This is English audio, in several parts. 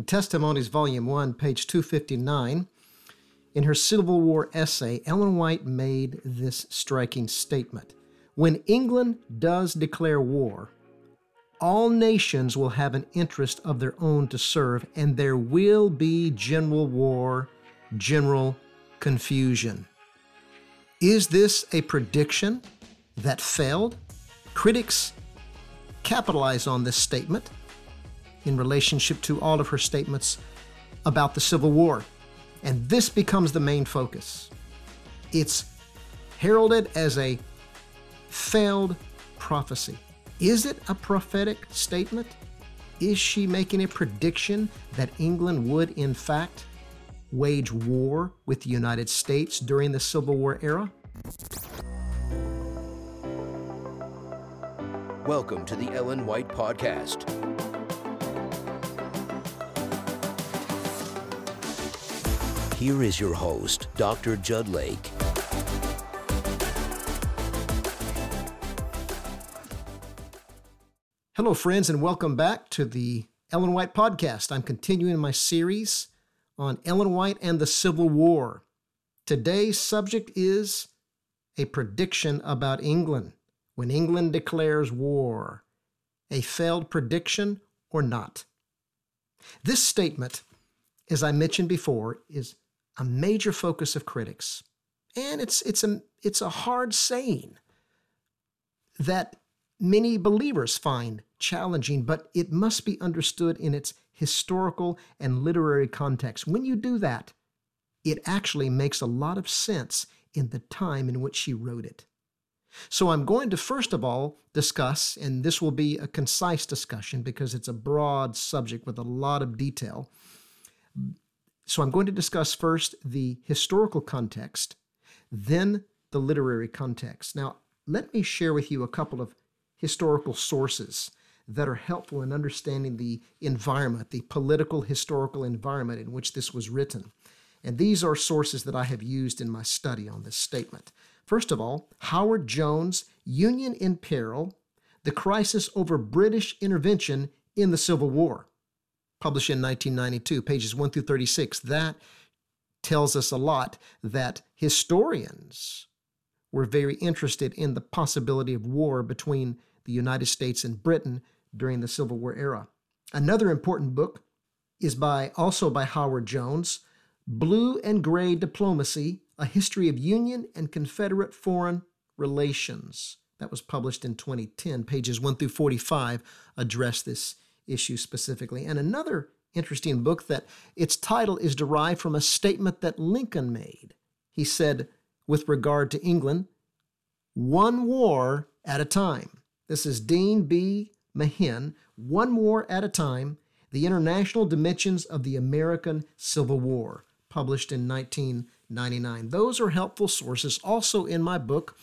In Testimonies, Volume 1, page 259, in her Civil War essay, Ellen White made this striking statement. When England does declare war, all nations will have an interest of their own to serve, and there will be general war, general confusion. Is this a prediction that failed? Critics capitalize on this statement in relationship to all of her statements about the Civil War, and this becomes the main focus. It's heralded as a failed prophecy. Is it a prophetic statement? Is she making a prediction that England would, in fact, wage war with the United States during the Civil War era? Welcome to the Ellen White Podcast. Here is your host, Dr. Jud Lake. Hello, friends, and welcome back to the Ellen White Podcast. I'm continuing my series on Ellen White and the Civil War. Today's subject is a prediction about England. When England declares war, a failed prediction or not? This statement, as I mentioned before, is a major focus of critics, and it's a hard saying that many believers find challenging, but it must be understood in its historical and literary context. When you do that, it actually makes a lot of sense in the time in which she wrote it. So I'm going to, first of all, discuss, and this will be a concise discussion because it's a broad subject with a lot of detail. So I'm going to discuss first the historical context, then the literary context. Now, let me share with you a couple of historical sources that are helpful in understanding the environment, the political historical environment in which this was written. And these are sources that I have used in my study on this statement. First of all, Howard Jones, Union in Peril, The Crisis Over British Intervention in the Civil War, published in 1992, pages 1 through 36. That tells us a lot that historians were very interested in the possibility of war between the United States and Britain during the Civil War era. Another important book is also by Howard Jones, Blue and Gray Diplomacy, A History of Union and Confederate Foreign Relations. That was published in 2010. Pages 1 through 45 address this issue specifically. And another interesting book that its title is derived from a statement that Lincoln made. He said, with regard to England, one war at a time. This is Dean B. Mahin, One War at a Time, The International Dimensions of the American Civil War, published in 1999. Those are helpful sources. Also in my book,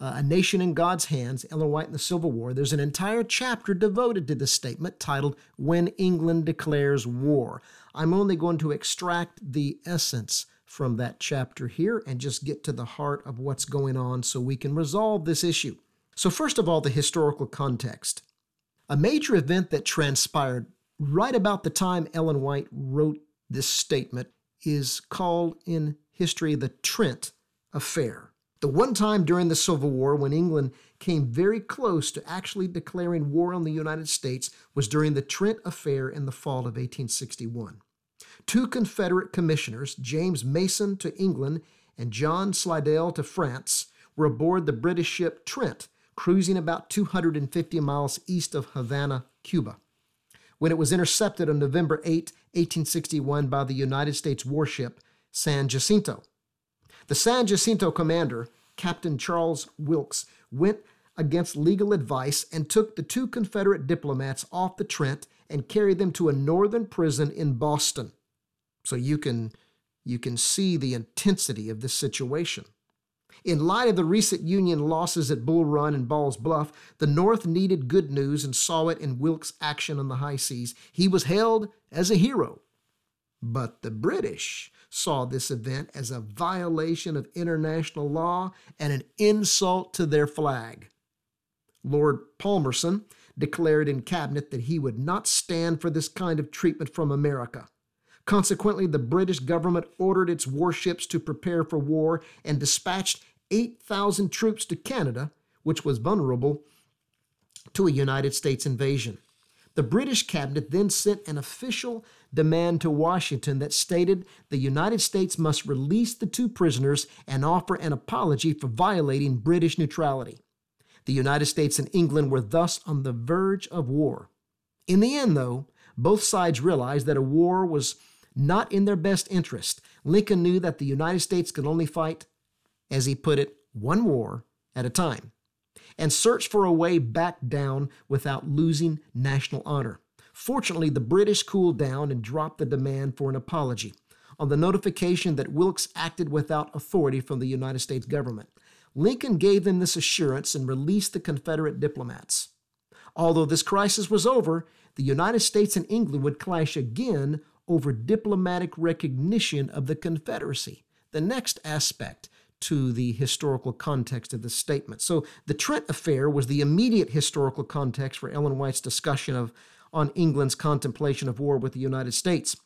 A Nation in God's Hands, Ellen White and the Civil War, there's an entire chapter devoted to this statement titled, When England Declares War. I'm only going to extract the essence from that chapter here and just get to the heart of what's going on so we can resolve this issue. So first of all, the historical context. A major event that transpired right about the time Ellen White wrote this statement is called in history the Trent Affair. The one time during the Civil War when England came very close to actually declaring war on the United States was during the Trent Affair in the fall of 1861. Two Confederate commissioners, James Mason to England and John Slidell to France, were aboard the British ship Trent, cruising about 250 miles east of Havana, Cuba, when it was intercepted on November 8, 1861 by the United States warship San Jacinto. The San Jacinto commander, Captain Charles Wilkes, went against legal advice and took the two Confederate diplomats off the Trent and carried them to a northern prison in Boston. So you can see the intensity of this situation. In light of the recent Union losses at Bull Run and Ball's Bluff, the North needed good news and saw it in Wilkes' action on the high seas. He was hailed as a hero. But the British saw this event as a violation of international law and an insult to their flag. Lord Palmerston, declared in cabinet that he would not stand for this kind of treatment from America. Consequently, the British government ordered its warships to prepare for war and dispatched 8,000 troops to Canada, which was vulnerable to a United States invasion. The British cabinet then sent an official demand to Washington that stated the United States must release the two prisoners and offer an apology for violating British neutrality. The United States and England were thus on the verge of war. In the end, though, both sides realized that a war was not in their best interest. Lincoln knew that the United States could only fight, as he put it, one war at a time, and search for a way back down without losing national honor. Fortunately, the British cooled down and dropped the demand for an apology on the notification that Wilkes acted without authority from the United States government. Lincoln gave them this assurance and released the Confederate diplomats. Although this crisis was over, the United States and England would clash again over diplomatic recognition of the Confederacy, the next aspect to the historical context of this statement. So the Trent Affair was the immediate historical context for Ellen White's discussion on England's contemplation of war with the United States.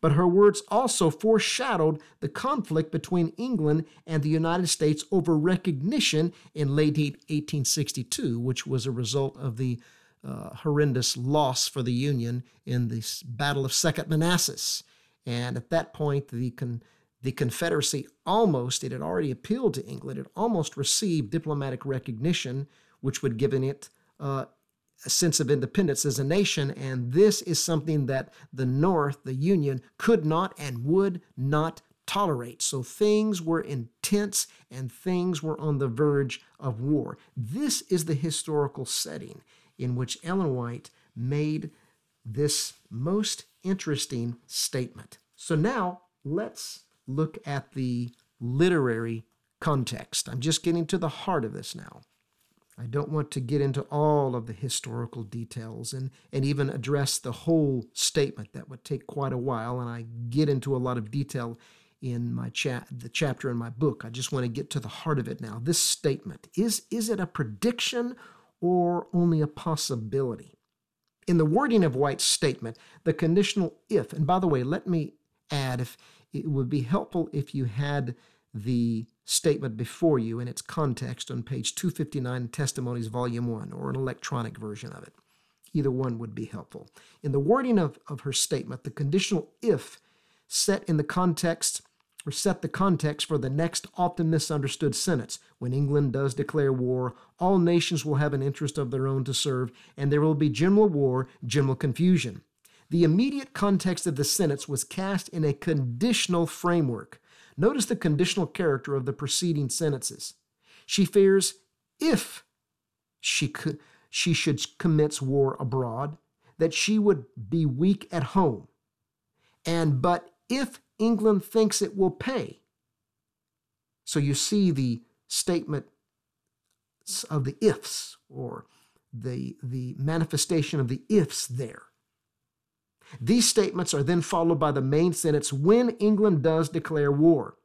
But her words also foreshadowed the conflict between England and the United States over recognition in late 1862, which was a result of the horrendous loss for the Union in the Battle of Second Manassas. And at that point, the Confederacy almost, it had already appealed to England, it almost received diplomatic recognition, which would give it a sense of independence as a nation, and this is something that the North, the Union, could not and would not tolerate. So things were intense and things were on the verge of war. This is the historical setting in which Ellen White made this most interesting statement. So now let's look at the literary context. I'm just getting to the heart of this now. I don't want to get into all of the historical details and even address the whole statement. That would take quite a while, and I get into a lot of detail in my the chapter in my book. I just want to get to the heart of it now. This statement, is it a prediction or only a possibility? In the wording of White's statement, the conditional if, and by the way, let me add, if it would be helpful if you had the statement before you in its context on page 259, Testimonies, Volume 1, or an electronic version of it. Either one would be helpful. In the wording of her statement, the conditional if set the context for the next often misunderstood sentence. When England does declare war, all nations will have an interest of their own to serve, and there will be general war, general confusion. The immediate context of the sentence was cast in a conditional framework. Notice the conditional character of the preceding sentences. She fears if she should commence war abroad, that she would be weak at home. And but if England thinks it will pay. So you see the statement of the ifs, or the manifestation of the ifs there. These statements are then followed by the main sentence, when England does declare war.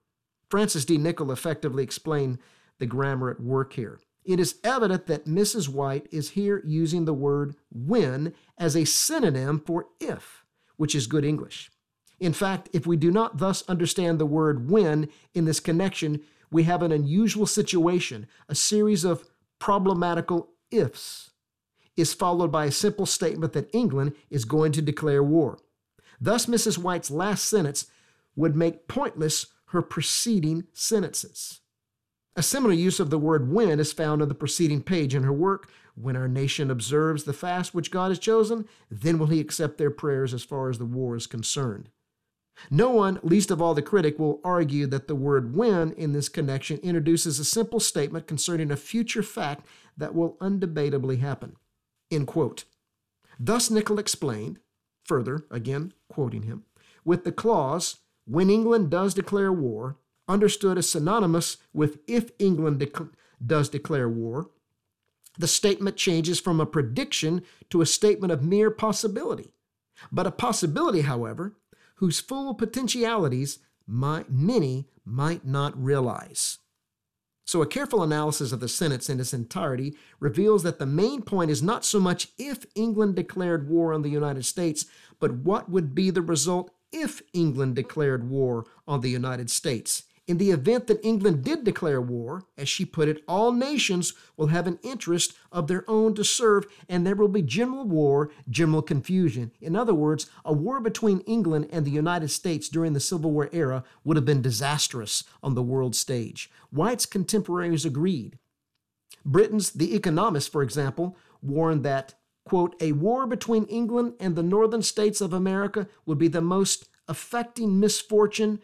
Francis D. Nichol effectively explained the grammar at work here. It is evident that Mrs. White is here using the word when as a synonym for if, which is good English. In fact, if we do not thus understand the word when in this connection, we have an unusual situation. A series of problematical ifs is followed by a simple statement that England is going to declare war. Thus, Mrs. White's last sentence would make pointless her preceding sentences. A similar use of the word when is found on the preceding page in her work. When our nation observes the fast which God has chosen, then will he accept their prayers as far as the war is concerned. No one, least of all the critic, will argue that the word when in this connection introduces a simple statement concerning a future fact that will undebatably happen. End quote. Thus Nichol explained, further, again quoting him, with the clause, when England does declare war, understood as synonymous with if England does declare war, the statement changes from a prediction to a statement of mere possibility. But a possibility, however, whose full potentialities many might not realize. So a careful analysis of the sentence in its entirety reveals that the main point is not so much if England declared war on the United States, but what would be the result if England declared war on the United States. In the event that England did declare war, as she put it, all nations will have an interest of their own to serve, and there will be general war, general confusion. In other words, a war between England and the United States during the Civil War era would have been disastrous on the world stage. White's contemporaries agreed. Britain's The Economist, for example, warned that, quote, a war between England and the northern states of America would be the most affecting misfortune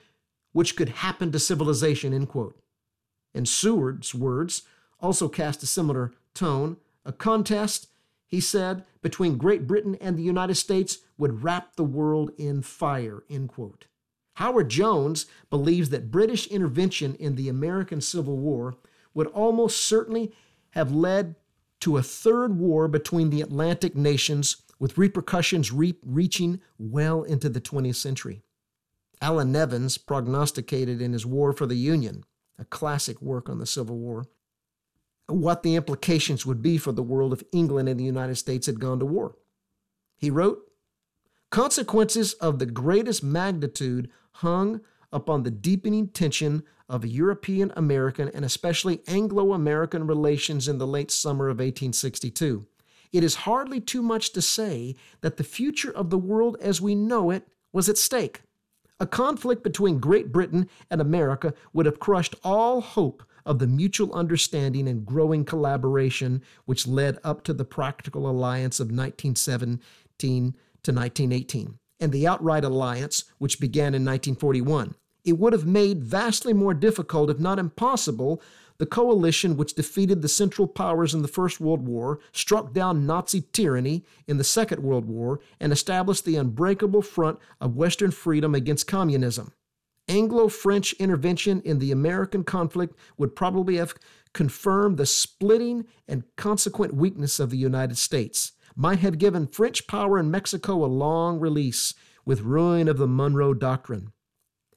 which could happen to civilization, end quote. And Seward's words also cast a similar tone. A contest, he said, between Great Britain and the United States would wrap the world in fire, end quote. Howard Jones believes that British intervention in the American Civil War would almost certainly have led to a third war between the Atlantic nations, with repercussions reaching well into the 20th century. Alan Nevins prognosticated in his War for the Union, a classic work on the Civil War, what the implications would be for the world if England and the United States had gone to war. He wrote, consequences of the greatest magnitude hung upon the deepening tension of European-American and especially Anglo-American relations in the late summer of 1862. It is hardly too much to say that the future of the world as we know it was at stake. A conflict between Great Britain and America would have crushed all hope of the mutual understanding and growing collaboration which led up to the practical alliance of 1917 to 1918, and the outright alliance which began in 1941. It would have made vastly more difficult, if not impossible, the coalition which defeated the Central Powers in the First World War, struck down Nazi tyranny in the Second World War, and established the unbreakable front of Western freedom against communism. Anglo-French intervention in the American conflict would probably have confirmed the splitting and consequent weakness of the United States, might have given French power in Mexico a long release with ruin of the Monroe Doctrine,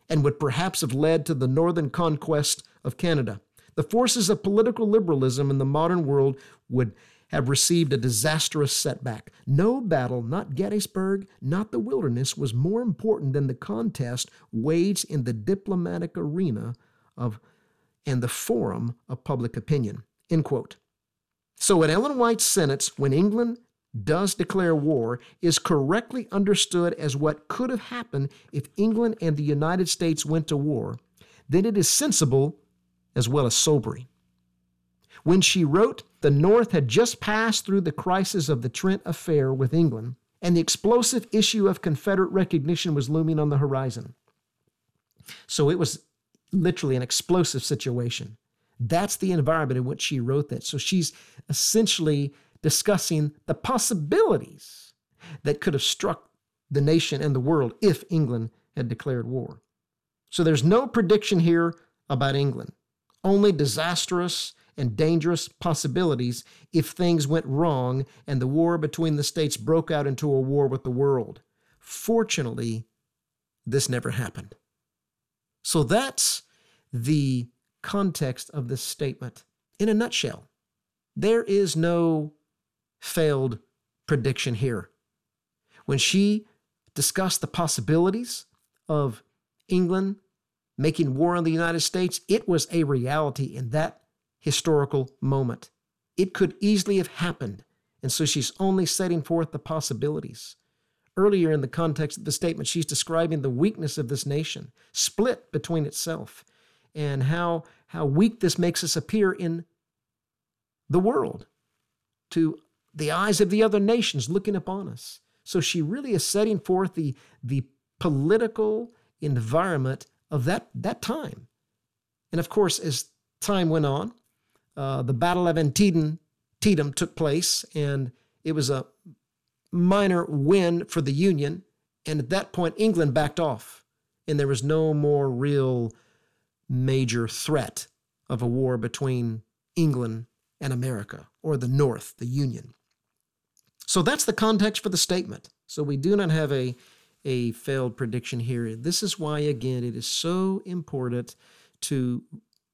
and would perhaps have led to the northern conquest of Canada. The forces of political liberalism in the modern world would have received a disastrous setback. No battle, not Gettysburg, not the Wilderness, was more important than the contest waged in the diplomatic arena and the forum of public opinion, end quote. So in Ellen White's sentence, when England does declare war, is correctly understood as what could have happened if England and the United States went to war, then it is sensible as well as sobering. When she wrote, the North had just passed through the crisis of the Trent Affair with England, and the explosive issue of Confederate recognition was looming on the horizon. So it was literally an explosive situation. That's the environment in which she wrote that. So she's essentially discussing the possibilities that could have struck the nation and the world if England had declared war. So there's no prediction here about England. Only disastrous and dangerous possibilities if things went wrong and the war between the states broke out into a war with the world. Fortunately, this never happened. So that's the context of this statement in a nutshell. There is no failed prediction here. When she discussed the possibilities of England making war on the United States, it was a reality in that historical moment. It could easily have happened, and so she's only setting forth the possibilities. Earlier in the context of the statement, she's describing the weakness of this nation, split between itself, and how weak this makes us appear in the world, to the eyes of the other nations looking upon us. So she really is setting forth the political environment of that time. And of course, as time went on, the Battle of Antietam took place, and it was a minor win for the Union. And at that point, England backed off, and there was no more real major threat of a war between England and America, or the North, the Union. So that's the context for the statement. So we do not have a failed prediction here. This is why, again, it is so important to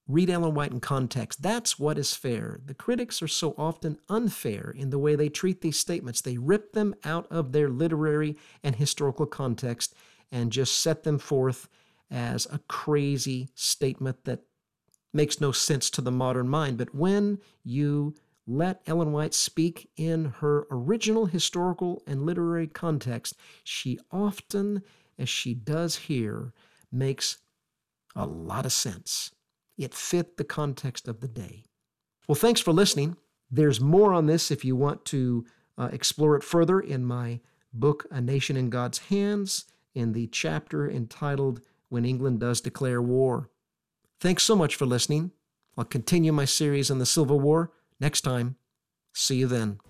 Read Ellen White in context. That's what is fair. The critics are so often unfair in the way they treat these statements. They rip them out of their literary and historical context and just set them forth as a crazy statement that makes no sense to the modern mind. But when you let Ellen White speak in her original historical and literary context, she often, as she does here, makes a lot of sense. It fit the context of the day. Well, thanks for listening. There's more on this if you want to explore it further in my book, A Nation in God's Hands, in the chapter entitled, When England Does Declare War. Thanks so much for listening. I'll continue my series on the Civil War next time. See you then.